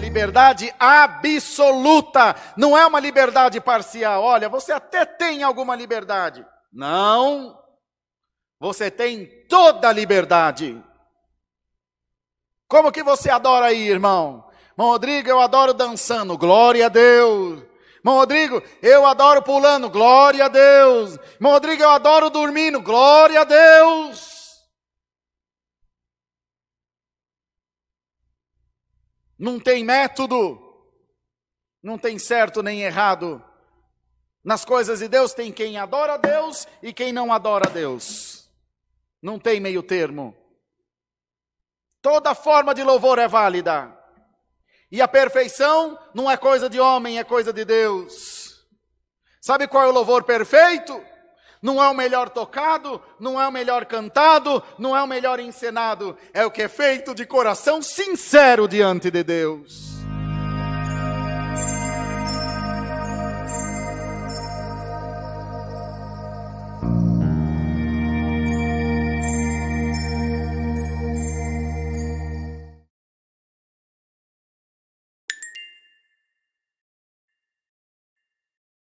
liberdade absoluta, não é uma liberdade parcial. Olha, você até tem alguma liberdade. Não, você tem toda a liberdade. Como que você adora aí, irmão? Irmão Rodrigo, eu adoro dançando, glória a Deus. Irmão Rodrigo, eu adoro pulando, glória a Deus. Irmão Rodrigo, eu adoro dormindo, glória a Deus. Não tem método, não tem certo nem errado. Nas coisas de Deus tem quem adora a Deus e quem não adora a Deus. Não tem meio termo. Toda forma de louvor é válida. E a perfeição não é coisa de homem, é coisa de Deus. Sabe qual é o louvor perfeito? Não é o melhor tocado, não é o melhor cantado, não é o melhor encenado. É o que é feito de coração sincero diante de Deus.